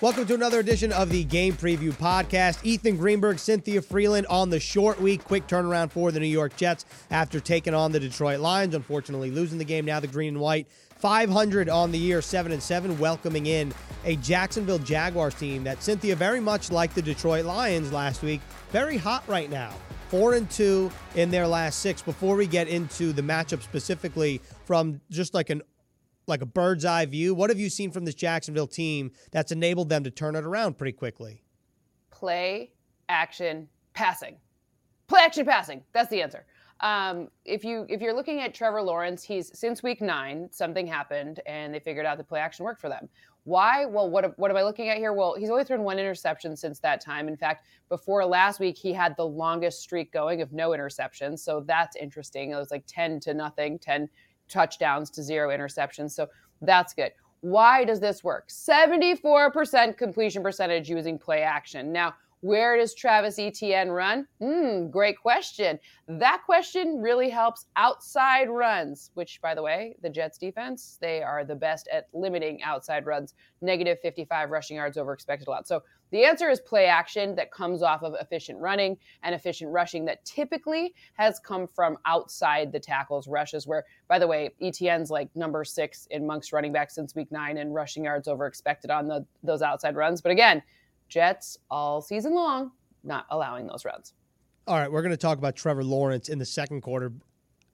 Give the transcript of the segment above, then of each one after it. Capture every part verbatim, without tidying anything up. Welcome to another edition of the Game Preview Podcast. Ethan Greenberg, Cynthia Frelund on the short week. Quick turnaround for the New York Jets after taking on the Detroit Lions. Unfortunately, losing the game. Now the green and white. five hundred on the year, seven and seven, welcoming in a Jacksonville Jaguars team that, Cynthia, very much like the Detroit Lions last week, very hot right now. four and two in their last six. Before we get into the matchup specifically from just like an like a bird's eye view, what have you seen from this Jacksonville team that's enabled them to turn it around pretty quickly? Play, action, passing. Play, action, passing. That's the answer. Um, if you, if you're looking at Trevor Lawrence, he's since week nine, something happened and they figured out the play action worked for them. Why? Well, what, what am I looking at here? Well, he's only thrown one interception since that time. In fact, before last week, he had the longest streak going of no interceptions. So that's interesting. It was like ten to nothing, ten touchdowns to zero interceptions. So that's good. Why does this work? seventy-four percent completion percentage using play action. Now, where does Travis Etienne run? Hmm, great question. That question really helps outside runs, which, by the way, the Jets defense, they are the best at limiting outside runs, negative fifty-five rushing yards over expected allowed. So the answer is play action that comes off of efficient running and efficient rushing that typically has come from outside the tackles, rushes, where, by the way, Etienne's like number six in amongst running backs since week nine in rushing yards over expected on the, those outside runs. But again, Jets all season long, not allowing those runs. All right, we're going to talk about Trevor Lawrence in the second quarter.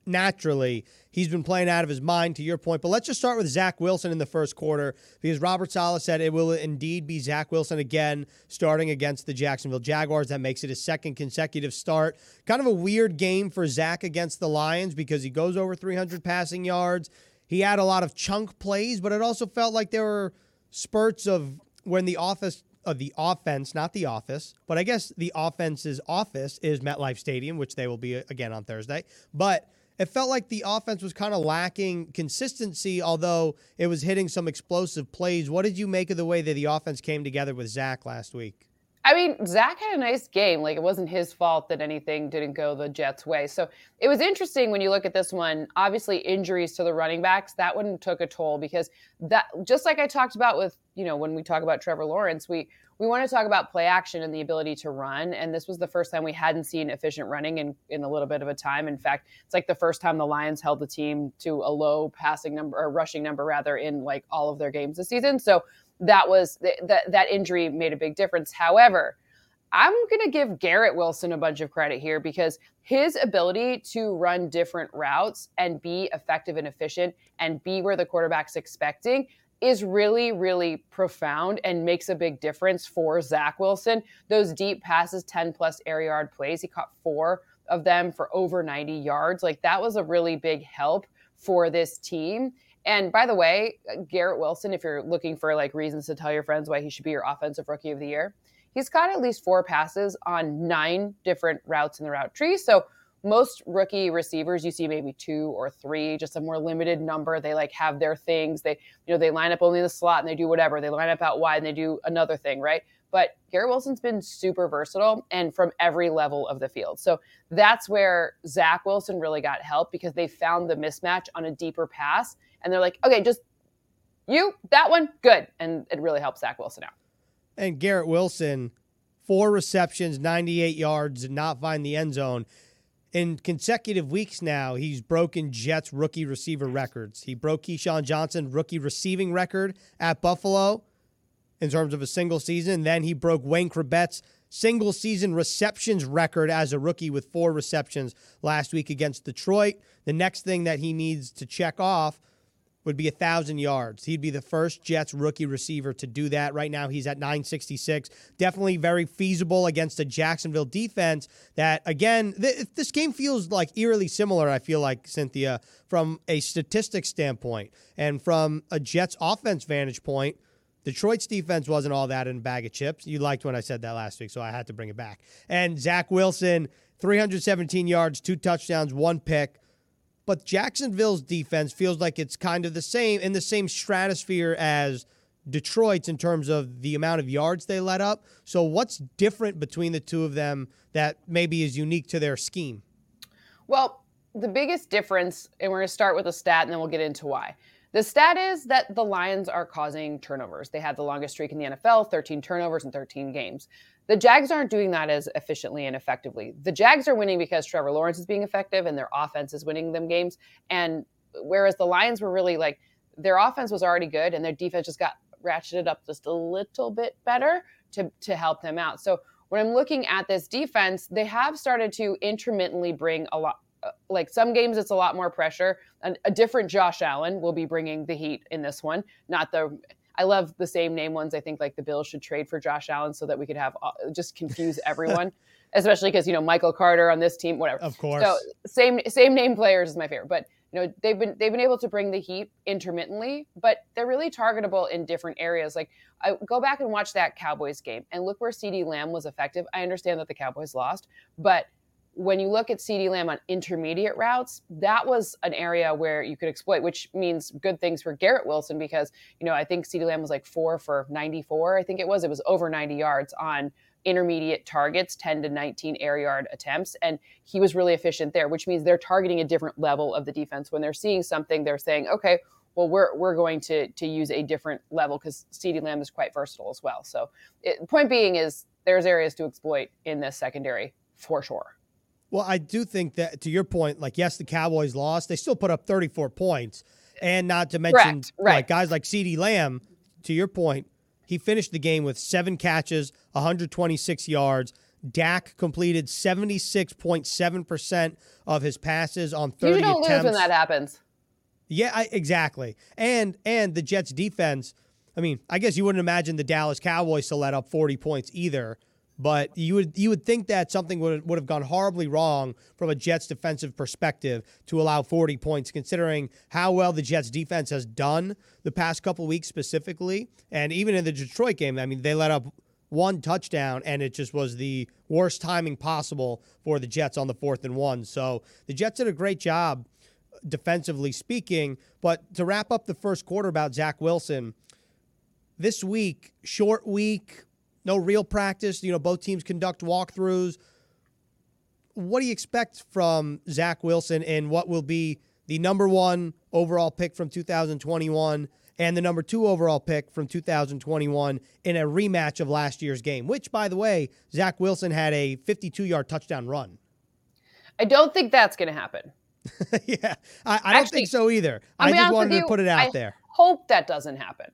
Naturally, he's been playing out of his mind, to your point, but let's just start with Zach Wilson in the first quarter, because Robert Saleh said it will indeed be Zach Wilson again starting against the Jacksonville Jaguars. That makes it his second consecutive start. Kind of a weird game for Zach against the Lions because he goes over three hundred passing yards. He had a lot of chunk plays, but it also felt like there were spurts of when the office – of the offense, not the office, but I guess the offense's office is MetLife Stadium, which they will be again on Thursday. But it felt like the offense was kind of lacking consistency, although it was hitting some explosive plays. What did you make of the way that the offense came together with Zach last week? I mean, Zach had a nice game. Like, it wasn't his fault that anything didn't go the Jets' way. So it was interesting when you look at this one. Obviously, injuries to the running backs, that one took a toll, because that, just like I talked about with, you know, when we talk about Trevor Lawrence, we we want to talk about play action and the ability to run. And this was the first time we hadn't seen efficient running in, in a little bit of a time. In fact, it's like the first time the Lions held the team to a low passing number, or rushing number rather, in like all of their games this season. So that was that that injury made a big difference. However, I'm going to give Garrett Wilson a bunch of credit here, because his ability to run different routes and be effective and efficient and be where the quarterback's expecting is really, really profound and makes a big difference for Zach Wilson. Those deep passes, ten plus air yard plays, he caught four of them for over ninety yards. Like, that was a really big help for this team. And by the way, Garrett Wilson, if you're looking for like reasons to tell your friends why he should be your offensive rookie of the year, he's caught at least four passes on nine different routes in the route tree. So most rookie receivers, you see maybe two or three, just a more limited number. They like have their things. They, you know, they line up only in the slot and they do whatever. They line up out wide and they do another thing, right? But Garrett Wilson's been super versatile and from every level of the field. So that's where Zach Wilson really got help, because they found the mismatch on a deeper pass. And they're like, okay, just you, that one, good. And it really helps Zach Wilson out. And Garrett Wilson, four receptions, ninety-eight yards, and not find the end zone. In consecutive weeks now, he's broken Jets rookie receiver records. He broke Keyshawn Johnson rookie receiving record at Buffalo in terms of a single season. Then he broke Wayne Chrebet's single season receptions record as a rookie with four receptions last week against Detroit. The next thing that he needs to check off would be one thousand yards. He'd be the first Jets rookie receiver to do that. Right now, he's at nine sixty-six. Definitely very feasible against a Jacksonville defense that, again, th- this game feels like eerily similar, I feel like, Cynthia, from a statistics standpoint. And from a Jets offense vantage point, Detroit's defense wasn't all that in a bag of chips. You liked when I said that last week, so I had to bring it back. And Zach Wilson, three hundred seventeen yards, two touchdowns, one pick. But Jacksonville's defense feels like it's kind of the same, in the same stratosphere as Detroit's in terms of the amount of yards they let up. So what's different between the two of them that maybe is unique to their scheme? Well, the biggest difference, and we're going to start with a stat and then we'll get into why. The stat is that the Lions are causing turnovers. They had the longest streak in the N F L, thirteen turnovers in thirteen games. The Jags aren't doing that as efficiently and effectively. The Jags are winning because Trevor Lawrence is being effective and their offense is winning them games. And whereas the Lions were really like, their offense was already good and their defense just got ratcheted up just a little bit better to, to help them out. So when I'm looking at this defense, they have started to intermittently bring a lot, like some games it's a lot more pressure. A, a different Josh Allen will be bringing the heat in this one, not the... I love the same name ones. I think like the Bills should trade for Josh Allen so that we could have uh, just confuse everyone, especially because, you know, Michael Carter on this team, whatever. Of course. So same same name players is my favorite, but you know they've been they've been able to bring the heat intermittently, but they're really targetable in different areas. Like I go back and watch that Cowboys game and look where CeeDee Lamb was effective. I understand that the Cowboys lost, but when you look at CeeDee Lamb on intermediate routes, that was an area where you could exploit, which means good things for Garrett Wilson because, you know, I think CeeDee Lamb was like four for ninety-four, I think it was. It was over ninety yards on intermediate targets, ten to nineteen air yard attempts, and he was really efficient there, which means they're targeting a different level of the defense. When they're seeing something, they're saying, okay, well, we're we're going to to use a different level because CeeDee Lamb is quite versatile as well. So it, point being is there's areas to exploit in this secondary for sure. Well, I do think that, to your point, like, yes, the Cowboys lost. They still put up thirty-four points. And not to mention, Correct, right. like, guys like CeeDee Lamb, to your point, he finished the game with seven catches, one hundred twenty-six yards. Dak completed seventy-six point seven percent of his passes on thirty attempts. You don't lose when that happens. Yeah, I, exactly. And, and the Jets' defense, I mean, I guess you wouldn't imagine the Dallas Cowboys to let up forty points either. But you would you would think that something would would have gone horribly wrong from a Jets defensive perspective to allow forty points, considering how well the Jets defense has done the past couple weeks specifically. And even in the Detroit game, I mean, they let up one touchdown, and it just was the worst timing possible for the Jets on the fourth and one. So the Jets did a great job defensively speaking. But to wrap up the first quarter about Zach Wilson, this week, short week, no real practice. You know, both teams conduct walkthroughs. What do you expect from Zach Wilson in what will be the number one overall pick from two thousand twenty-one and the number two overall pick from two thousand twenty-one in a rematch of last year's game, which, by the way, Zach Wilson had a fifty-two-yard touchdown run? I don't think that's going to happen. yeah, I, I Actually, don't think so either. I just wanted to you, put it out I there. I hope that doesn't happen.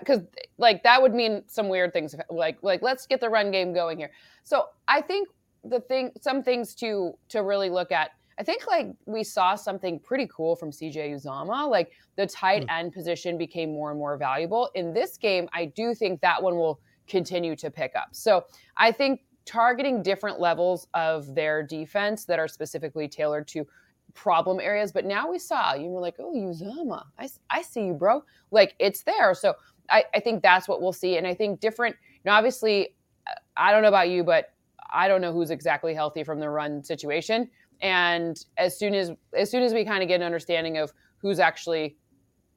Because, like, that would mean some weird things. Like, like let's get the run game going here. So I think the thing, some things to to really look at, I think, like, we saw something pretty cool from C J. Uzomah. Like, the tight end position became more and more valuable. In this game, I do think that one will continue to pick up. So I think targeting different levels of their defense that are specifically tailored to problem areas. But now we saw, you were like, oh, Uzomah, I, I see you, bro. Like, it's there. So I, I think that's what we'll see. And I think different, you know, obviously, I don't know about you, but I don't know who's exactly healthy from the run situation. And as soon as, as soon as we kind of get an understanding of who's actually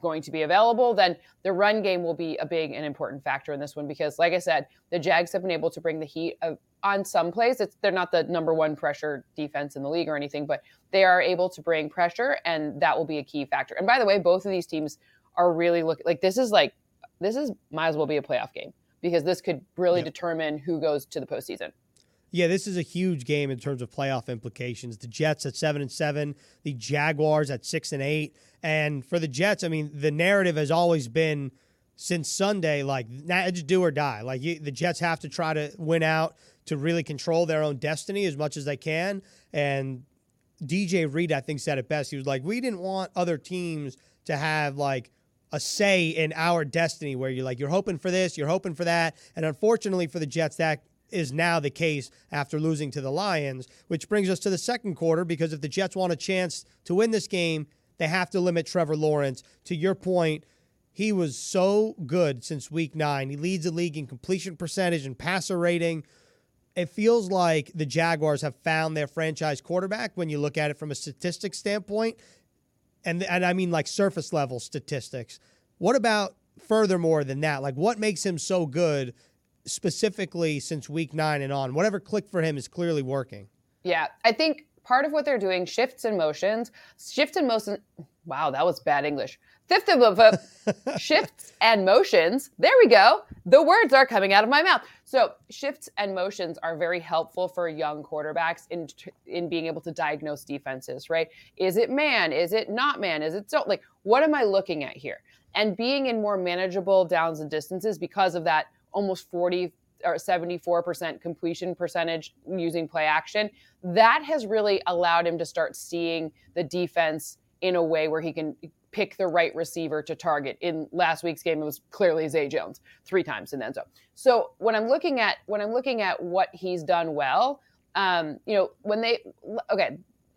going to be available, then the run game will be a big and important factor in this one. Because like I said, the Jags have been able to bring the heat of, on some plays. It's, they're not the number one pressure defense in the league or anything, but they are able to bring pressure, and that will be a key factor. And by the way, both of these teams are really looking like this is like, This is might as well be a playoff game because this could really yep. determine who goes to the postseason. Yeah, this is a huge game in terms of playoff implications. The Jets at seven and seven, the Jaguars at six and eight. And for the Jets, I mean, the narrative has always been since Sunday, like, nah, just do or die. Like, you, the Jets have to try to win out to really control their own destiny as much as they can. And D J Reed, I think, said it best. He was like, we didn't want other teams to have, like, a say in our destiny, where you're like, you're hoping for this, you're hoping for that. And unfortunately for the Jets, that is now the case after losing to the Lions, which brings us to the second quarter, because if the Jets want a chance to win this game, they have to limit Trevor Lawrence. To your point, he was so good since week nine. He leads the league in completion percentage and passer rating. It feels like the Jaguars have found their franchise quarterback when you look at it from a statistics standpoint. And and I mean, like, surface level statistics. What about furthermore than that? Like, what makes him so good specifically since week nine and on? Whatever clicked for him is clearly working. Yeah, I think part of what they're doing, shifts and motions, shifts and motions. Wow, that was bad English. Fifth of the shifts and motions. There we go. The words are coming out of my mouth. So shifts and motions are very helpful for young quarterbacks in in being able to diagnose defenses, right? Is it man? Is it not man? Is it so? Like, what am I looking at here? And being in more manageable downs and distances because of that almost forty or seventy-four percent completion percentage using play action, that has really allowed him to start seeing the defense in a way where he can pick the right receiver to target. In last week's game, it was clearly Zay Jones three times in the end zone. So when I'm looking at when I'm looking at what he's done well, um, you know, when they okay,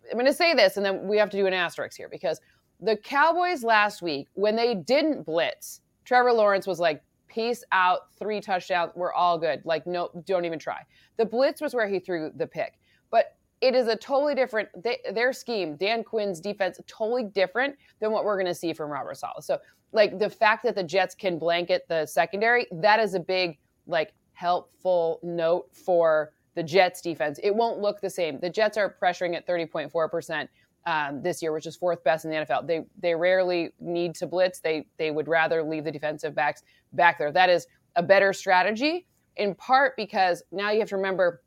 I'm going to say this, and then we have to do an asterisk here, because the Cowboys last week, when they didn't blitz, Trevor Lawrence was like, "Peace out, three touchdowns, we're all good." Like, no, don't even try. The blitz was where he threw the pick, but it is a totally different, they, their scheme, Dan Quinn's defense, totally different than what we're going to see from Robert Saleh. So, like, the fact that the Jets can blanket the secondary, that is a big, like, helpful note for the Jets defense. It won't look the same. The Jets are pressuring at thirty point four percent um, this year, which is fourth best in the N F L. They they rarely need to blitz. They they would rather leave the defensive backs back there. That is a better strategy, in part because now you have to remember,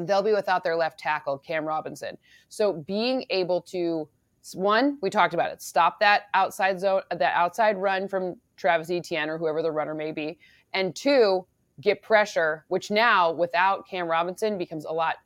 they'll be without their left tackle, Cam Robinson. So being able to, one, we talked about it, stop that outside zone, that outside run from Travis Etienne or whoever the runner may be. And two, get pressure, which now without Cam Robinson becomes a lot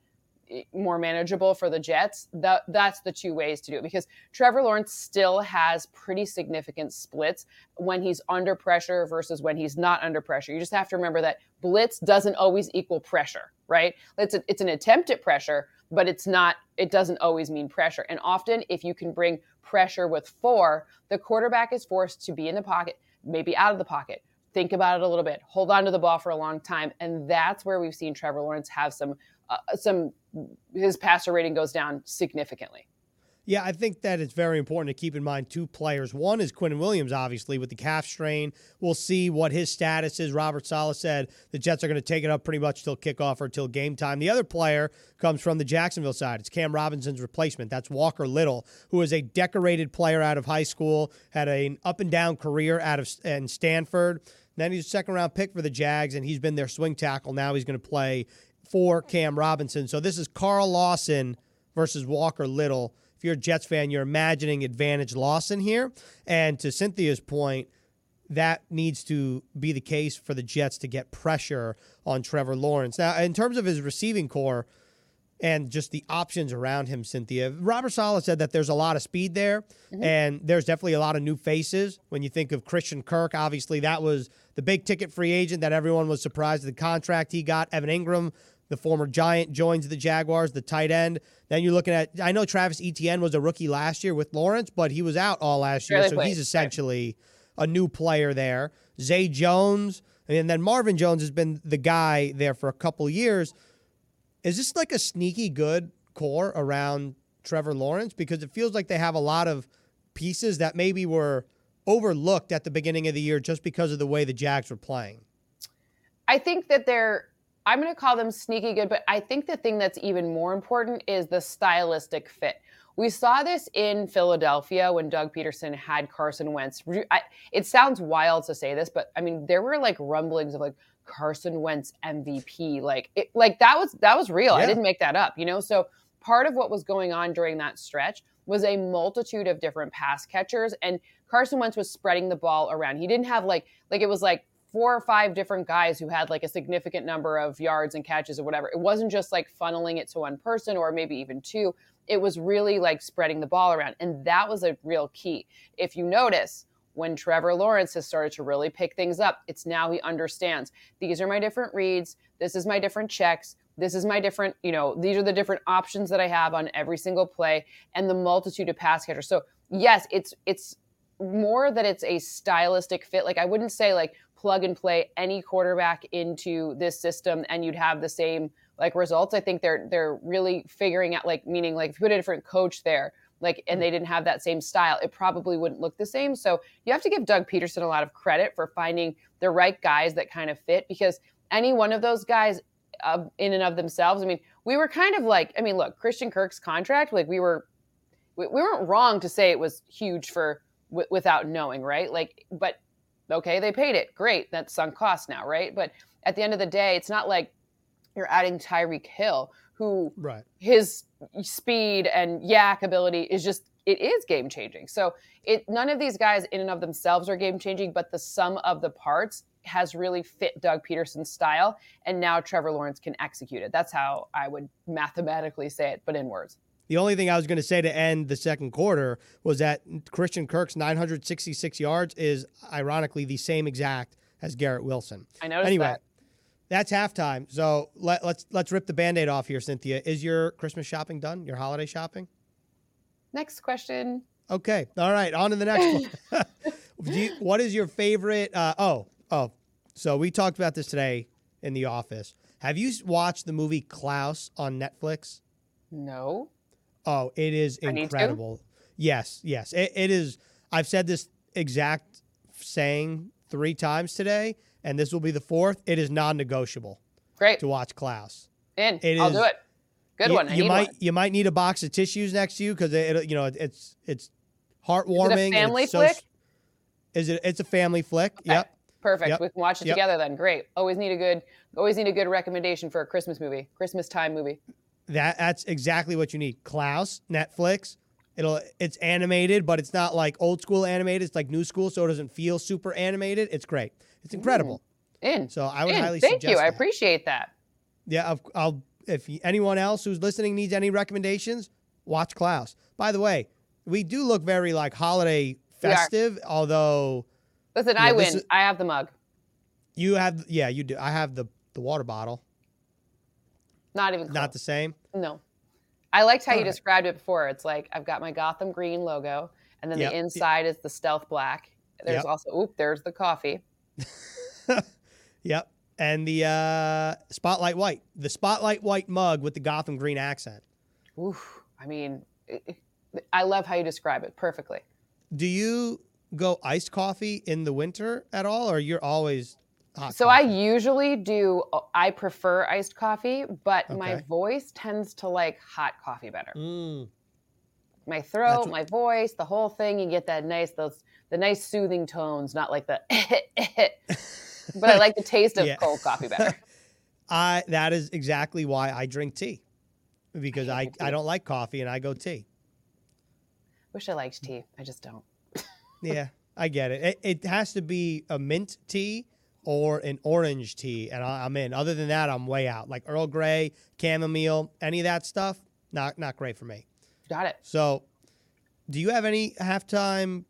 more manageable for the Jets. That, that's the two ways to do it, because Trevor Lawrence still has pretty significant splits when he's under pressure versus when he's not under pressure. You just have to remember that blitz doesn't always equal pressure, right? It's, a, it's an attempt at pressure, but it's not, it doesn't always mean pressure. And often if you can bring pressure with four, the quarterback is forced to be in the pocket, maybe out of the pocket, think about it a little bit, hold on to the ball for a long time. And that's where we've seen Trevor Lawrence have some Uh, some his passer rating goes down significantly. Yeah, I think that it's very important to keep in mind two players. One is Quinnen Williams, obviously, with the calf strain. We'll see what his status is. Robert Saleh said the Jets are going to take it up pretty much till kickoff or till game time. The other player comes from the Jacksonville side. It's Cam Robinson's replacement. That's Walker Little, who is a decorated player out of high school, had an up-and-down career out of in Stanford. Then he's a second-round pick for the Jags, and he's been their swing tackle. Now he's going to play for Cam Robinson. So this is Carl Lawson versus Walker Little. If you're a Jets fan, you're imagining advantage Lawson here. And to Cynthia's point, that needs to be the case for the Jets to get pressure on Trevor Lawrence. Now, in terms of his receiving core and just the options around him, Cynthia, Robert Saleh said that there's a lot of speed there, mm-hmm. and there's definitely a lot of new faces. When you think of Christian Kirk, obviously that was the big ticket free agent that everyone was surprised at the contract he got. Evan Ingram, the former Giant, joins the Jaguars, the tight end. Then you're looking at, I know Travis Etienne was a rookie last year with Lawrence, but he was out all last year, really so played. He's essentially a new player there. Zay Jones, and then Marvin Jones has been the guy there for a couple years. Is this like a sneaky good core around Trevor Lawrence? Because it feels like they have a lot of pieces that maybe were overlooked at the beginning of the year just because of the way the Jags were playing. I think that they're, I'm going to call them sneaky good, but I think the thing that's even more important is the stylistic fit. We saw this in Philadelphia when Doug Peterson had Carson Wentz. I, it sounds wild to say this, but I mean, there were like rumblings of like Carson Wentz M V P. Like, it, like that was, that was real. Yeah. I didn't make that up, you know? So part of what was going on during that stretch was a multitude of different pass catchers, and Carson Wentz was spreading the ball around. He didn't have like, like it was like, four or five different guys who had like a significant number of yards and catches or whatever. It wasn't just like funneling it to one person or maybe even two. It was really like spreading the ball around. And that was a real key. If you notice, when Trevor Lawrence has started to really pick things up, it's now he understands, these are my different reads. This is my different checks. This is my different, you know, these are the different options that I have on every single play and the multitude of pass catchers. So yes, it's, it's more that it's a stylistic fit. Like I wouldn't say like, plug and play any quarterback into this system and you'd have the same like results. I think they're they're really figuring out like, meaning like if you put a different coach there, like, and they didn't have that same style, it probably wouldn't look the same. So you have to give Doug Peterson a lot of credit for finding the right guys that kind of fit, because any one of those guys uh, in and of themselves, I mean, we were kind of like, I mean, look, Christian Kirk's contract, like we were, we, we weren't wrong to say it was huge for w- without knowing, right? Like, but okay, they paid it. Great. That's sunk cost now, right? But at the end of the day, it's not like you're adding Tyreek Hill, who right. his speed and yak ability is just, it is game-changing. So it none of these guys in and of themselves are game-changing, but the sum of the parts has really fit Doug Peterson's style, and now Trevor Lawrence can execute it. That's how I would mathematically say it, but in words. The only thing I was going to say to end the second quarter was that Christian Kirk's nine hundred sixty-six yards is, ironically, the same exact as Garrett Wilson. I noticed anyway, that. That's halftime. So let, let's let's rip the Band-Aid off here, Cynthia. Is your Christmas shopping done? Your holiday shopping? Next question. Okay. All right. On to the next one. Do you, what is your favorite? Uh, oh, oh. So we talked about this today in the office. Have you watched the movie Klaus on Netflix? No. Oh, it is incredible. Yes, yes. It, it is. I've said this exact saying three times today, and this will be the fourth. It is non-negotiable. Great. To watch Klaus. In. It I'll is, do it. Good you, one. I you need might one. You might need a box of tissues next to you because it, it you know it, it's it's heartwarming. Is it a family it's flick? So, is it? It's a family flick. Okay. Yep. Perfect. Yep. We can watch it yep. together then. Great. Always need a good. Always need a good recommendation for a Christmas movie. Christmas time movie. That that's exactly what you need. Klaus, Netflix. It'll it's animated, but it's not like old school animated. It's like new school, so it doesn't feel super animated. It's great. It's incredible. Mm. In. So I would in. highly Thank suggest. Thank you. That. I appreciate that. Yeah. I'll. I'll If anyone else who's listening needs any recommendations, watch Klaus. By the way, we do look very, like, holiday festive, although... Listen, I know, win. Is, I have the mug. You have... Yeah, you do. I have the, the water bottle. Not even close. Not the same? No. I liked how All you right. described it before. It's like, I've got my Gotham Green logo, and then yep. the inside yep. is the Stealth Black. There's yep. also... Oop, there's the coffee. Yep. And the uh, Spotlight White. The Spotlight White mug with the Gotham Green accent. Oof. I mean, it, it, I love how you describe it perfectly. Do you go iced coffee in the winter at all, or you're always hot So coffee? I usually do, I prefer iced coffee, but okay. my voice tends to like hot coffee better. Mm. My throat, what... my voice, the whole thing, you get that nice, those the nice soothing tones, not like the But I like the taste of yeah. cold coffee better. I that is exactly why I drink tea, because I, I, tea. I don't like coffee and I go tea. Wish I liked tea. I just don't. Yeah, I get it. it. It has to be a mint tea or an orange tea, and I, I'm in. Other than that, I'm way out. Like Earl Grey, chamomile, any of that stuff, not not great for me. Got it. So, do you have any halftime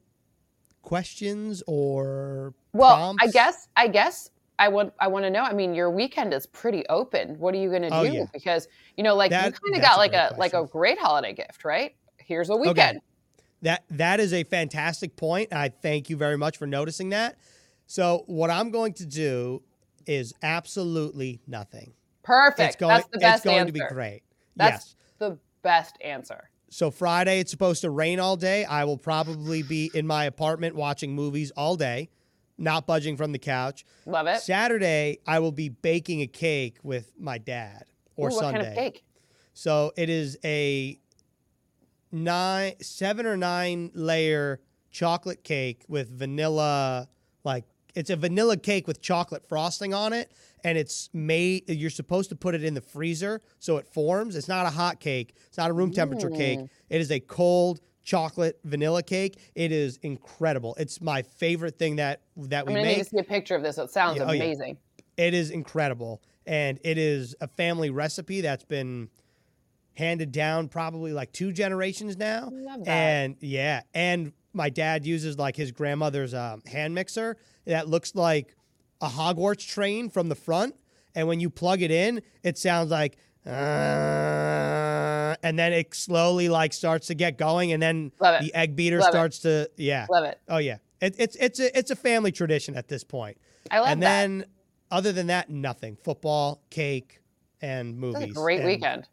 questions or well prompts? I guess I guess I want I want to know I mean your weekend is pretty open. What are you going to oh, do yeah. because you know like that, you kind of got a like a question. like a great holiday gift, right? Here's a weekend. Okay. That that is a fantastic point. I thank you very much for noticing that. So what I'm going to do is absolutely nothing. Perfect. It's going, That's the best It's going answer. to be great. That's yes. the best answer. So Friday, it's supposed to rain all day. I will probably be in my apartment watching movies all day, not budging from the couch. Love it. Saturday, I will be baking a cake with my dad or Ooh, what Sunday. What kind of cake? So it is a nine, seven or nine layer chocolate cake with vanilla, like it's a vanilla cake with chocolate frosting on it. And it's made, you're supposed to put it in the freezer so it forms. It's not a hot cake. It's not a room temperature mm. cake. It is a cold chocolate vanilla cake. It is incredible. It's my favorite thing that, that we make. I'm going to need to see a picture of this. It sounds yeah, amazing. Oh yeah. It is incredible. And it is a family recipe that's been handed down probably like two generations now. Love that. And yeah. And my dad uses like his grandmother's um, hand mixer that looks like a Hogwarts train from the front, and when you plug it in, it sounds like, uh, and then it slowly like starts to get going, and then the egg beater love starts it. to, yeah, love it. Oh yeah, it, it's it's a it's a family tradition at this point. I love and that. And then, other than that, nothing. Football, cake, and movies. That's a great and weekend.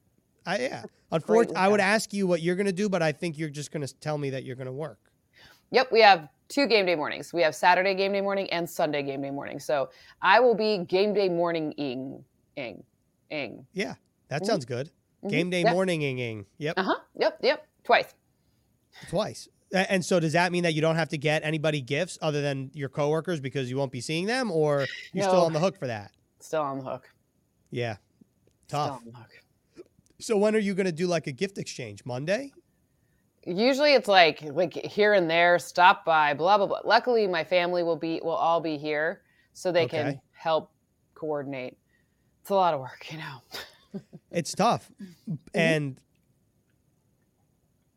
I, yeah, unfortunately, I would ask you what you're gonna do, but I think you're just gonna tell me that you're gonna work. Yep, we have two game day mornings. We have Saturday game day morning and Sunday game day morning. So I will be game day morning-ing, ing, ing. Yeah, that mm-hmm. sounds good. Game day yep. morning-ing, ing. Yep. Uh-huh, yep, yep, twice. Twice. And so does that mean that you don't have to get anybody gifts other than your coworkers because you won't be seeing them, or you're no, still on the hook for that? Still on the hook. Yeah. Tough. Still on the hook. So when are you going to do like a gift exchange? Monday? Usually it's like like here and there, stop by, blah, blah, blah. Luckily my family will be will all be here so they okay. can help coordinate. It's a lot of work, you know. It's tough. And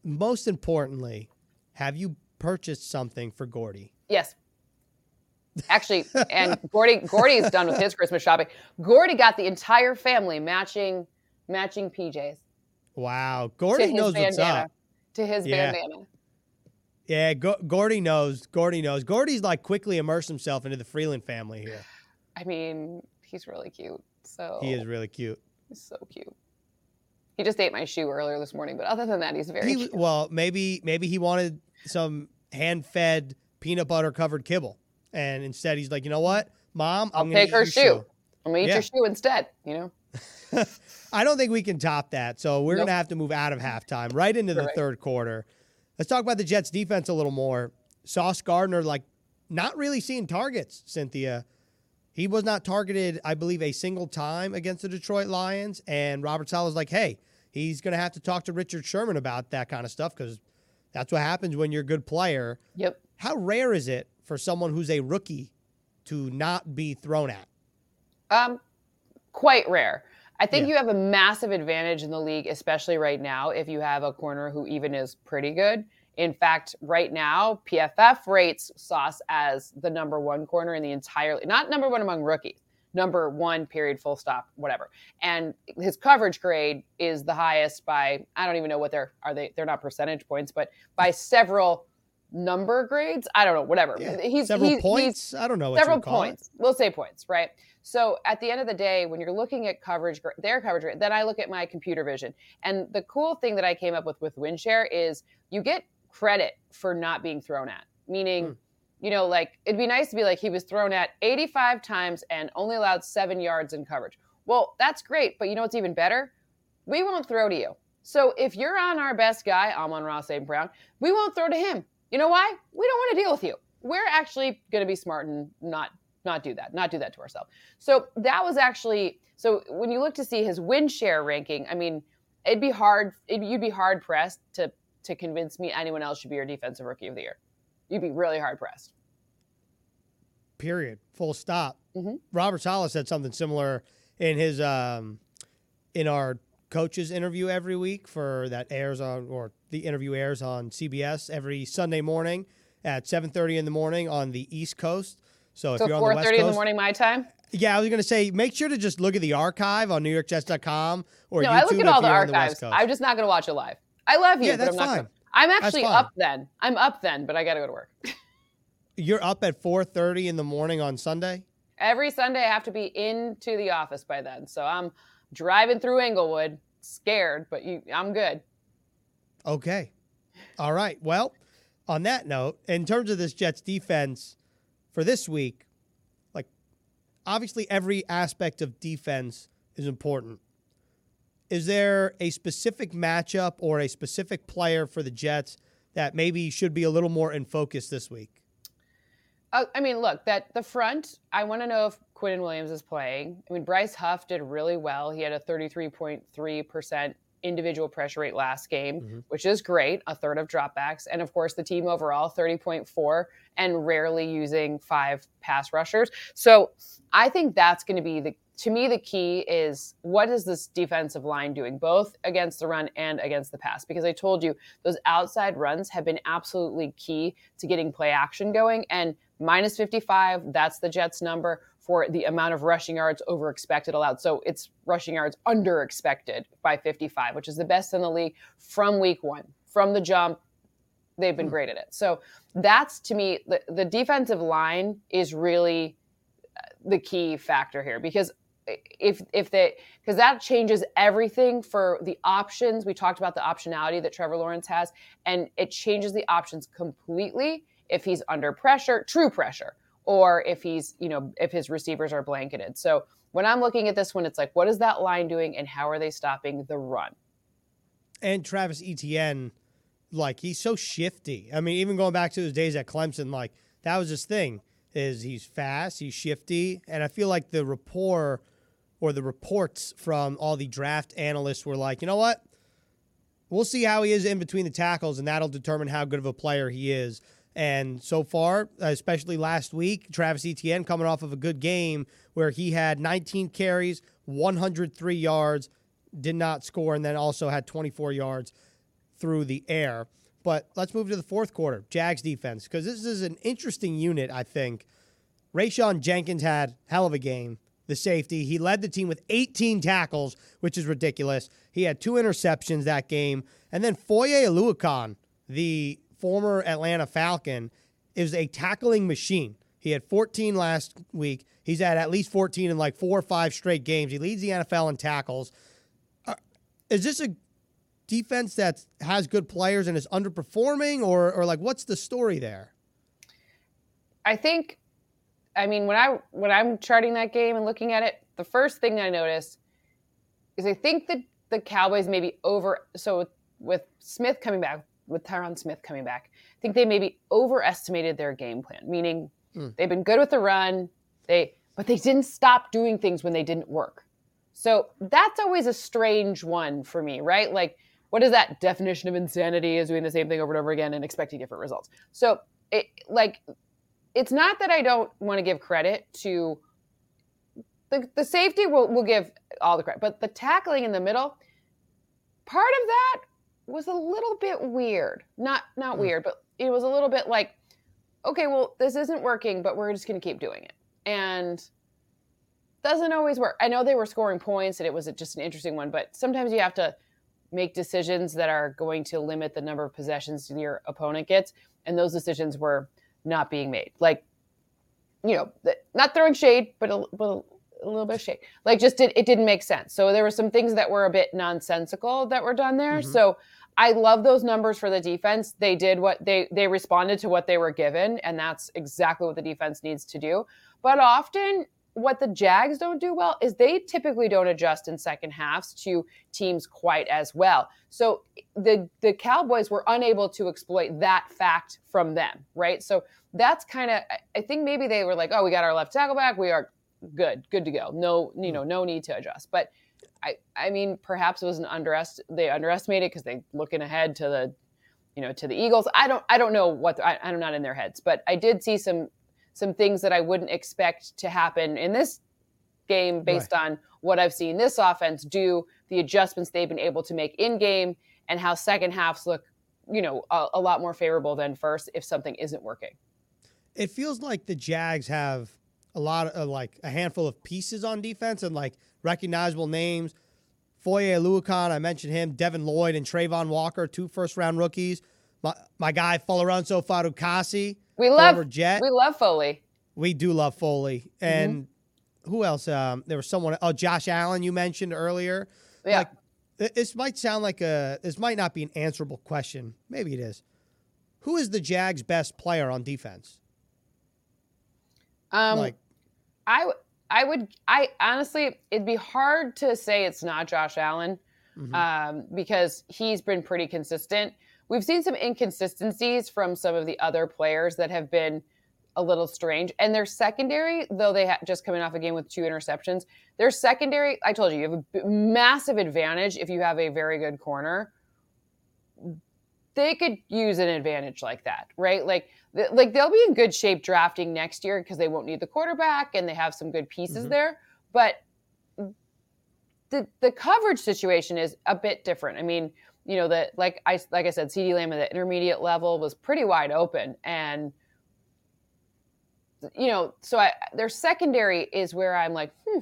most importantly, have you purchased something for Gordy? Yes. Actually, and Gordy Gordy's done with his Christmas shopping. Gordy got the entire family matching matching P Js. Wow. Gordy knows bandana, what's up. To his yeah. bandana. Yeah, Go- Gordy knows. Gordy knows. Gordy's like quickly immersed himself into the Frelund family here. I mean, he's really cute. So He is really cute. He's so cute. He just ate my shoe earlier this morning, but other than that, he's very he, cute. Well, maybe maybe he wanted some hand-fed peanut butter covered kibble, and instead he's like, you know what, Mom, I'm I'll gonna take eat her shoe. shoe. I'm gonna eat yeah. your shoe instead. You know, I don't think we can top that. So we're nope. gonna have to move out of halftime right into You're the right. third quarter. Let's talk about the Jets' defense a little more. Sauce Gardner, like, not really seeing targets. Cynthia. He was not targeted, I believe, a single time against the Detroit Lions, and Robert Saleh was like, hey. He's going to have to talk to Richard Sherman about that kind of stuff because that's what happens when you're a good player. Yep. How rare is it for someone who's a rookie to not be thrown at? Um, quite rare. I think yeah. you have a massive advantage in the league, especially right now, if you have a corner who even is pretty good. In fact, right now, P F F rates Sauce as the number one corner in the entire – not number one among rookies. Number one, period, full stop, whatever. And his coverage grade is the highest by, I don't even know what they're, are they, they're not percentage points, but by several number grades. I don't know, whatever. Yeah. He's Several he's, points? He's, I don't know what Several points. It. We'll say points, right? So at the end of the day, when you're looking at coverage, their coverage grade, then I look at my computer vision. And the cool thing that I came up with with Windshare is you get credit for not being thrown at, meaning hmm. you know, like, it'd be nice to be like, he was thrown at eighty-five times and only allowed seven yards in coverage. Well, that's great, but you know what's even better? We won't throw to you. So if you're on our best guy, Amon-Ra Saint Brown, we won't throw to him. You know why? We don't want to deal with you. We're actually going to be smart and not not do that, not do that to ourselves. So that was actually, so when you look to see his win share ranking, I mean, it'd be hard, it'd, you'd be hard pressed to to convince me anyone else should be your defensive rookie of the year. You'd be really hard-pressed. Period. Full stop. Mm-hmm. Robert Saleh said something similar in his um, in our coaches interview every week for that airs on, or the interview airs on C B S every Sunday morning at seven thirty in the morning on the East Coast. So, so if you're on the West Coast, four thirty in the morning my time? Yeah, I was going to say, make sure to just look at the archive on New York Jets dot com or no, YouTube. No, I look at all the archives. The I'm just not going to watch it live. I love you, yeah, but I'm not going to. I'm actually up then. I'm up then, but I got to go to work. You're up at four thirty in the morning on Sunday? Every Sunday I have to be into the office by then. So I'm driving through Inglewood, scared, but you, I'm good. Okay. All right. Well, on that note, in terms of this Jets defense for this week, like, obviously every aspect of defense is important. Is there a specific matchup or a specific player for the Jets that maybe should be a little more in focus this week? Uh, I mean, look, that the front, I want to know if Quinnen Williams is playing. I mean, Bryce Huff did really well. He had a thirty-three point three percent individual pressure rate last game, mm-hmm. which is great, a third of dropbacks. And, of course, the team overall, thirty point four, and rarely using five pass rushers. So I think that's going to be the – to me, the key is what is this defensive line doing, both against the run and against the pass? Because I told you, those outside runs have been absolutely key to getting play action going. And minus fifty-five, that's the Jets' number for the amount of rushing yards over expected allowed. So it's rushing yards under expected by fifty-five, which is the best in the league from week one. From the jump, they've been great at it. So that's, to me, the, the defensive line is really the key factor here, because If if they because that changes everything for the options. We talked about the optionality that Trevor Lawrence has, and it changes the options completely if he's under pressure, true pressure, or if he's, you know, if his receivers are blanketed. So when I'm looking at this one, it's like, what is that line doing, and how are they stopping the run? And Travis Etienne, like, he's so shifty. I mean, even going back to his days at Clemson, like, that was his thing, is he's fast, he's shifty, and I feel like the rapport or the reports from all the draft analysts were like, you know what? We'll see how he is in between the tackles, and that'll determine how good of a player he is. And so far, especially last week, Travis Etienne coming off of a good game where he had nineteen carries, one hundred three yards, did not score, and then also had twenty-four yards through the air. But let's move to the fourth quarter, Jags defense, because this is an interesting unit, I think. Rayshon Jenkins had hell of a game, the safety. He led the team with eighteen tackles, which is ridiculous. He had two interceptions that game. And then Foye Oluokun, the former Atlanta Falcon, is a tackling machine. He had fourteen last week. He's had at least fourteen in like four or five straight games. He leads the N F L in tackles. Uh, is this a defense that has good players and is underperforming, or or like what's the story there? I think, I mean, when I when I'm charting that game and looking at it, the first thing I noticed is I think that the Cowboys maybe over so with, with Smith coming back. with Tyron Smith coming back, I think they maybe overestimated their game plan, meaning mm. they've been good with the run, they but they didn't stop doing things when they didn't work. So that's always a strange one for me, right? Like, what is that definition of insanity, is doing the same thing over and over again and expecting different results? So, it, like, it's not that I don't want to give credit to the, the safety, will will give all the credit, but the tackling in the middle, part of that was a little bit weird. Not not weird, but it was a little bit like, okay, well, this isn't working, but we're just going to keep doing it. And doesn't always work. I know they were scoring points, and it was just an interesting one, but sometimes you have to make decisions that are going to limit the number of possessions your opponent gets, and those decisions were not being made. Like, you know, not throwing shade, but a, but a, a little bit of shade. Like, just did, it didn't make sense. So there were some things that were a bit nonsensical that were done there. Mm-hmm. So I love those numbers for the defense. They did what they, they responded to what they were given, and that's exactly what the defense needs to do. But often what the Jags don't do well is they typically don't adjust in second halves to teams quite as well. So the, the Cowboys were unable to exploit that fact from them, right? So that's kind of, I think maybe they were like, oh, we got our left tackle back. We are good, good to go. No, you know, no need to adjust. But I, I mean, perhaps it was an underest. They underestimated because they looking ahead to the, you know, to the Eagles. I don't, I don't know what the, I, I'm not in their heads, but I did see some, some things that I wouldn't expect to happen in this game based right. on what I've seen this offense do, the adjustments they've been able to make in game, and how second halves look, you know, a, a lot more favorable than first if something isn't working. It feels like the Jags have a lot of, like, a handful of pieces on defense and, like, recognizable names. Foye Oluokun, I mentioned him. Devin Lloyd and Trayvon Walker, two first-round rookies. My, my guy, Folorunso Fatukasi. We love Jet. We love Foley. We do love Foley. And mm-hmm. who else? Um, there was someone. Oh, Josh Allen, you mentioned earlier. Yeah. Like, this might sound like a. This might not be an answerable question. Maybe it is. Who is the Jags' best player on defense? Um, like, I. I would, I honestly, it'd be hard to say it's not Josh Allen mm-hmm. um, because he's been pretty consistent. We've seen some inconsistencies from some of the other players that have been a little strange. And their secondary, though they ha- just coming off a game with two interceptions, their secondary, I told you, you have a b- massive advantage if you have a very good corner. They could use an advantage like that, right? Like, th- like they'll be in good shape drafting next year because they won't need the quarterback and they have some good pieces mm-hmm. there. But the the coverage situation is a bit different. I mean, you know, the like I like I said, CeeDee Lamb at the intermediate level was pretty wide open, and you know, so I, their secondary is where I'm like, hmm,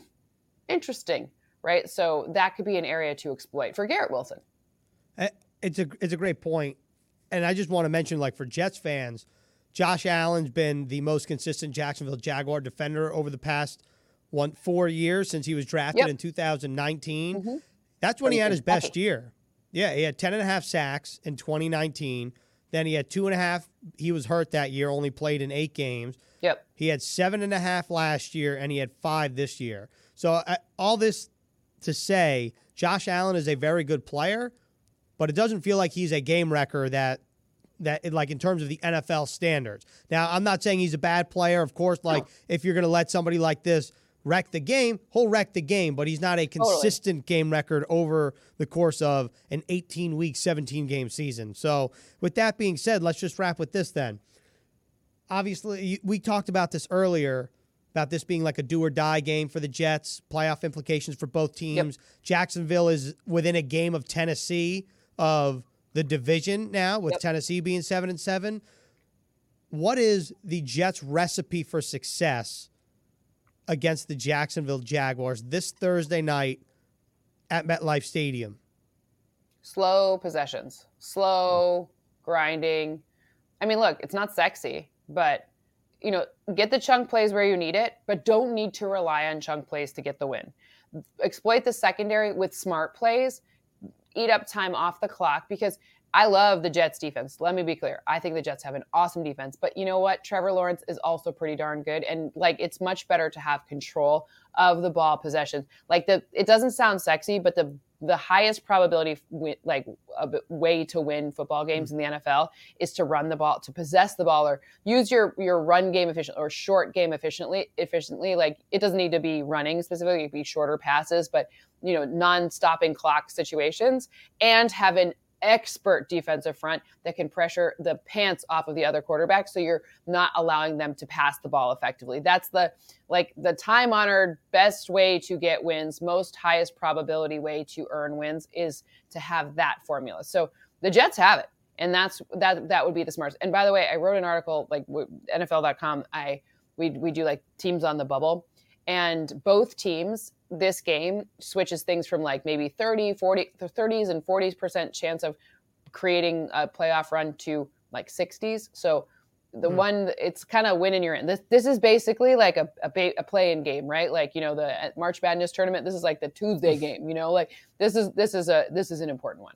interesting, right? So that could be an area to exploit for Garrett Wilson. I- It's a it's a great point, and I just want to mention, like, for Jets fans, Josh Allen's been the most consistent Jacksonville Jaguar defender over the past one four years since he was drafted yep. in two thousand nineteen. Mm-hmm. That's when he had his best year. Yeah, he had ten and a half sacks in twenty nineteen. Then he had two and a half. He was hurt that year, only played in eight games. Yep. He had seven and a half last year, and he had five this year. So I, all this to say, Josh Allen is a very good player. but it doesn't feel like he's a game wrecker that that like in terms of the N F L standards. Now, I'm not saying he's a bad player. Of course, like no. if you're going to let somebody like this wreck the game, he'll wreck the game, but he's not a consistent totally. game record over the course of an eighteen-week, seventeen-game season. So with that being said, let's just wrap with this then. Obviously, we talked about this earlier, about this being like a do-or-die game for the Jets, playoff implications for both teams. Yep. Jacksonville is within a game of Tennessee of the division now, with yep. Tennessee being seven and seven. What is the Jets' recipe for success against the Jacksonville Jaguars this Thursday night at MetLife Stadium? Slow possessions. Slow, grinding. I mean, look, it's not sexy, but, you know, get the chunk plays where you need it, but don't need to rely on chunk plays to get the win. Exploit the secondary with smart plays. Eat up time off the clock, because I love the Jets defense. Let me be clear. I think the Jets have an awesome defense, but you know what? Trevor Lawrence is also pretty darn good. And like, it's much better to have control of the ball possessions. Like the, it doesn't sound sexy, but the, the highest probability like a way to win football games mm-hmm. in the N F L is to run the ball, to possess the ball, or use your, your run game efficiently or short game efficiently, efficiently. Like it doesn't need to be running specifically, it could be shorter passes, but you know, non-stopping clock situations, and have an expert defensive front that can pressure the pants off of the other quarterback, so you're not allowing them to pass the ball effectively. That's the like the time-honored best way to get wins, most highest probability way to earn wins is to have that formula. So the Jets have it, and that's that that would be the smartest. And by the way, I wrote an article like N F L dot com. I we we do like teams on the bubble, and both teams this game switches things from like maybe thirty, forty, the thirties and forties percent chance of creating a playoff run to like sixties. So the mm. one, it's kind of win in your end. This this is basically like a, a, a play-in game, right? Like, you know, the March Madness tournament, this is like the Tuesday game, you know, like this is, this is a, this is an important one.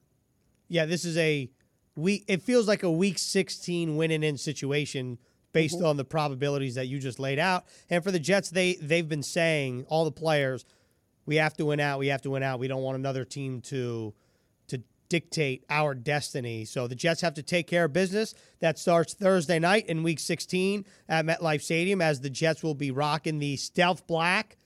Yeah. This is a week. It feels like a week sixteen winning in situation based mm-hmm. on the probabilities that you just laid out. And for the Jets, they, they've been saying, all the players, we have to win out. We have to win out. We don't want another team to to dictate our destiny. So the Jets have to take care of business. That starts Thursday night in Week sixteen at MetLife Stadium, as the Jets will be rocking the Stealth Black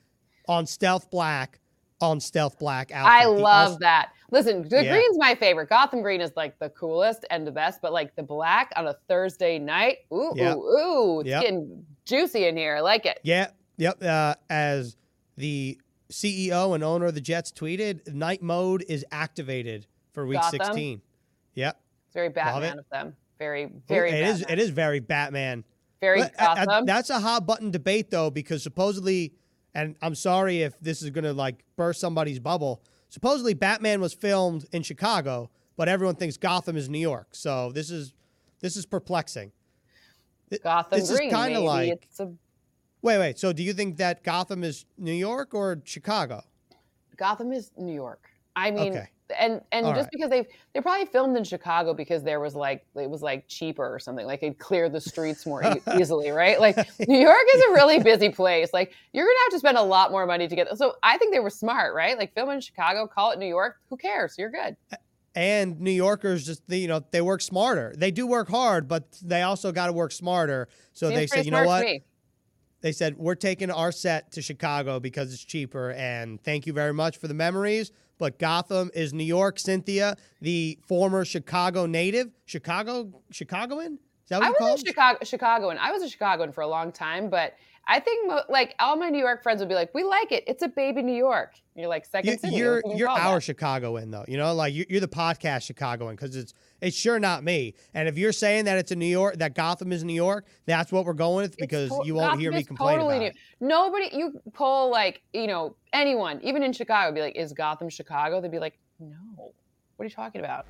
on Stealth Black on Stealth Black outfit. I love also- that. Listen, the yeah. green's my favorite. Gotham Green is like the coolest and the best, but like the black on a Thursday night, ooh, yeah. ooh, ooh. It's yep. getting juicy in here. I like it. Yeah, yep. Uh, as the C E O and owner of the Jets tweeted, night mode is activated for week sixteen. Yep. It's very Batman of them. Very, very Batman. It is, it is very Batman. Very but Gotham. I, I, that's a hot button debate, though, because supposedly, and I'm sorry if this is going to like burst somebody's bubble, supposedly Batman was filmed in Chicago, but everyone thinks Gotham is New York. So this is this is perplexing. Gotham this Green, is kinda maybe like, it's a Wait, wait. So do you think that Gotham is New York or Chicago? Gotham is New York. I mean, okay. and, and All just right. because they've, they probably filmed in Chicago because there was like, it was like cheaper or something. Like they'd clear the streets more e- easily, right? Like New York is a really busy place. Like you're going to have to spend a lot more money to get. So I think they were smart, right? Like film in Chicago, call it New York. Who cares? You're good. And New Yorkers, just you know, they work smarter. They do work hard, but they also got to work smarter. So Seems they said, you know what? They said, we're taking our set to Chicago because it's cheaper, and thank you very much for the memories. But Gotham is New York. Cynthia, the former Chicago native, Chicago, Chicagoan? Is that what I you call it? Chicago, Chicagoan. I was a Chicagoan for a long time, but I think mo- like all my New York friends would be like, we like it. It's a baby New York. And you're like second you, city. You're, you're our that? Chicagoan, though. You know, like you're, you're the podcast Chicagoan, because it's it's sure not me. And if you're saying that it's a New York, that Gotham is New York, that's what we're going with, because to- you won't Gotham hear me complain totally about it. Nobody, you poll like, you know, anyone, even in Chicago, be like, is Gotham Chicago? They'd be like, no. What are you talking about?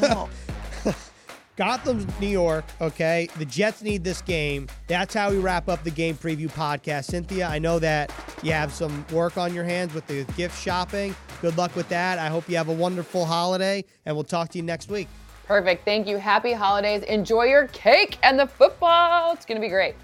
No. Gotham's New York, okay? The Jets need this game. That's how we wrap up the Game Preview Podcast. Cynthia, I know that you have some work on your hands with the gift shopping. Good luck with that. I hope you have a wonderful holiday, and we'll talk to you next week. Perfect. Thank you. Happy holidays. Enjoy your cake and the football. It's going to be great.